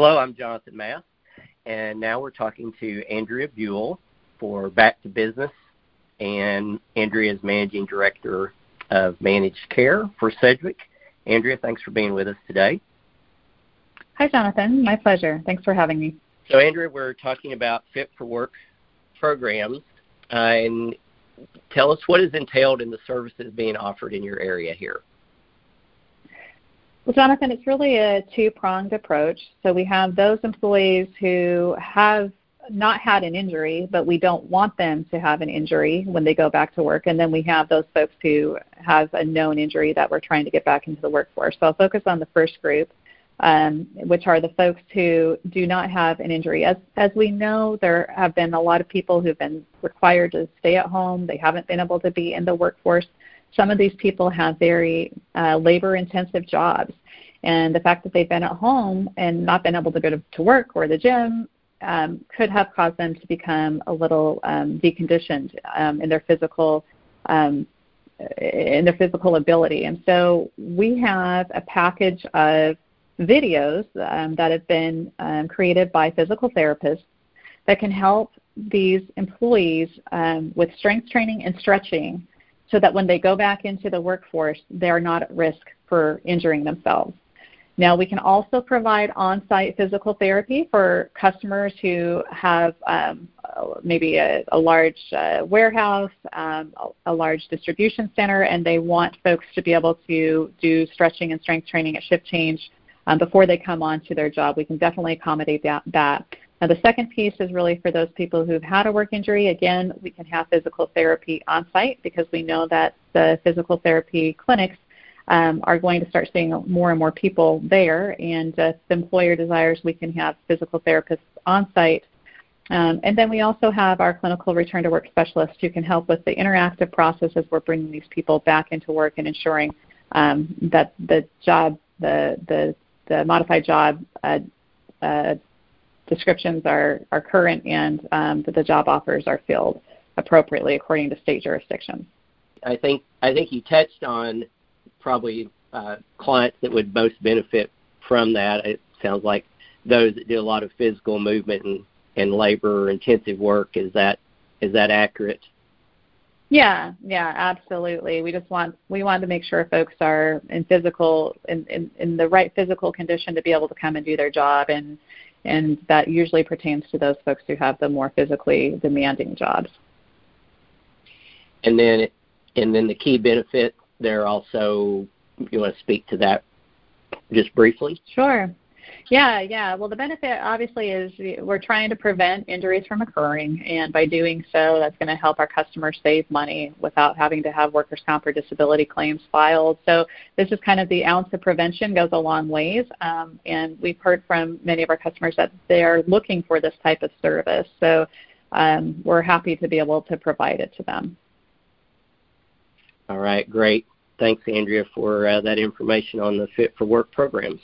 Hello, I'm Jonathan Math, and now we're talking to Andrea Buhl for Back to Business, and Andrea is Managing Director of Managed Care for Sedgwick. Andrea, thanks for being with us today. Hi, Jonathan. My pleasure. Thanks for having me. So, Andrea, we're talking about Fit for Work programs, and tell us what is entailed in the services being offered in your area here. Well, Jonathan, it's really a two-pronged approach. So we have those employees who have not had an injury, but we don't want them to have an injury when they go back to work. And then we have those folks who have a known injury that we're trying to get back into the workforce. So I'll focus on the first group, which are the folks who do not have an injury. As we know, there have been a lot of people who've been required to stay at home. They haven't been able to be in the workforce. Some of these people have very labor-intensive jobs, and the fact that they've been at home and not been able to go to work or the gym could have caused them to become a little deconditioned in their physical ability. And so we have a package of videos that have been created by physical therapists that can help these employees with strength training and stretching, so that when they go back into the workforce, they're not at risk for injuring themselves. Now, we can also provide on-site physical therapy for customers who have maybe a large warehouse, a large distribution center, and they want folks to be able to do stretching and strength training at shift change before they come on to their job. We can definitely accommodate that. Now, the second piece is really for those people who've had a work injury. Again, we can have physical therapy on site because we know that the physical therapy clinics are going to start seeing more and more people there. And if the employer desires, we can have physical therapists on site. And then we also have our clinical return to work specialists who can help with the interactive process as we're bringing these people back into work and ensuring that the modified job descriptions are current and that the job offers are filled appropriately according to state jurisdiction. I think you touched on probably clients that would most benefit from that. It sounds like those that do a lot of physical movement and labor-intensive work. Is that accurate? Yeah, absolutely. We want to make sure folks are in the right physical condition to be able to come and do their job, and that usually pertains to those folks who have the more physically demanding jobs. And then the key benefit there also, you want to speak to that just briefly? Sure. Yeah. Well, the benefit obviously is we're trying to prevent injuries from occurring, and by doing so, that's going to help our customers save money without having to have workers' comp or disability claims filed. So this is kind of the ounce of prevention goes a long ways, and we've heard from many of our customers that they are looking for this type of service. So we're happy to be able to provide it to them. All right, great. Thanks, Andrea, for that information on the Fit for Work programs.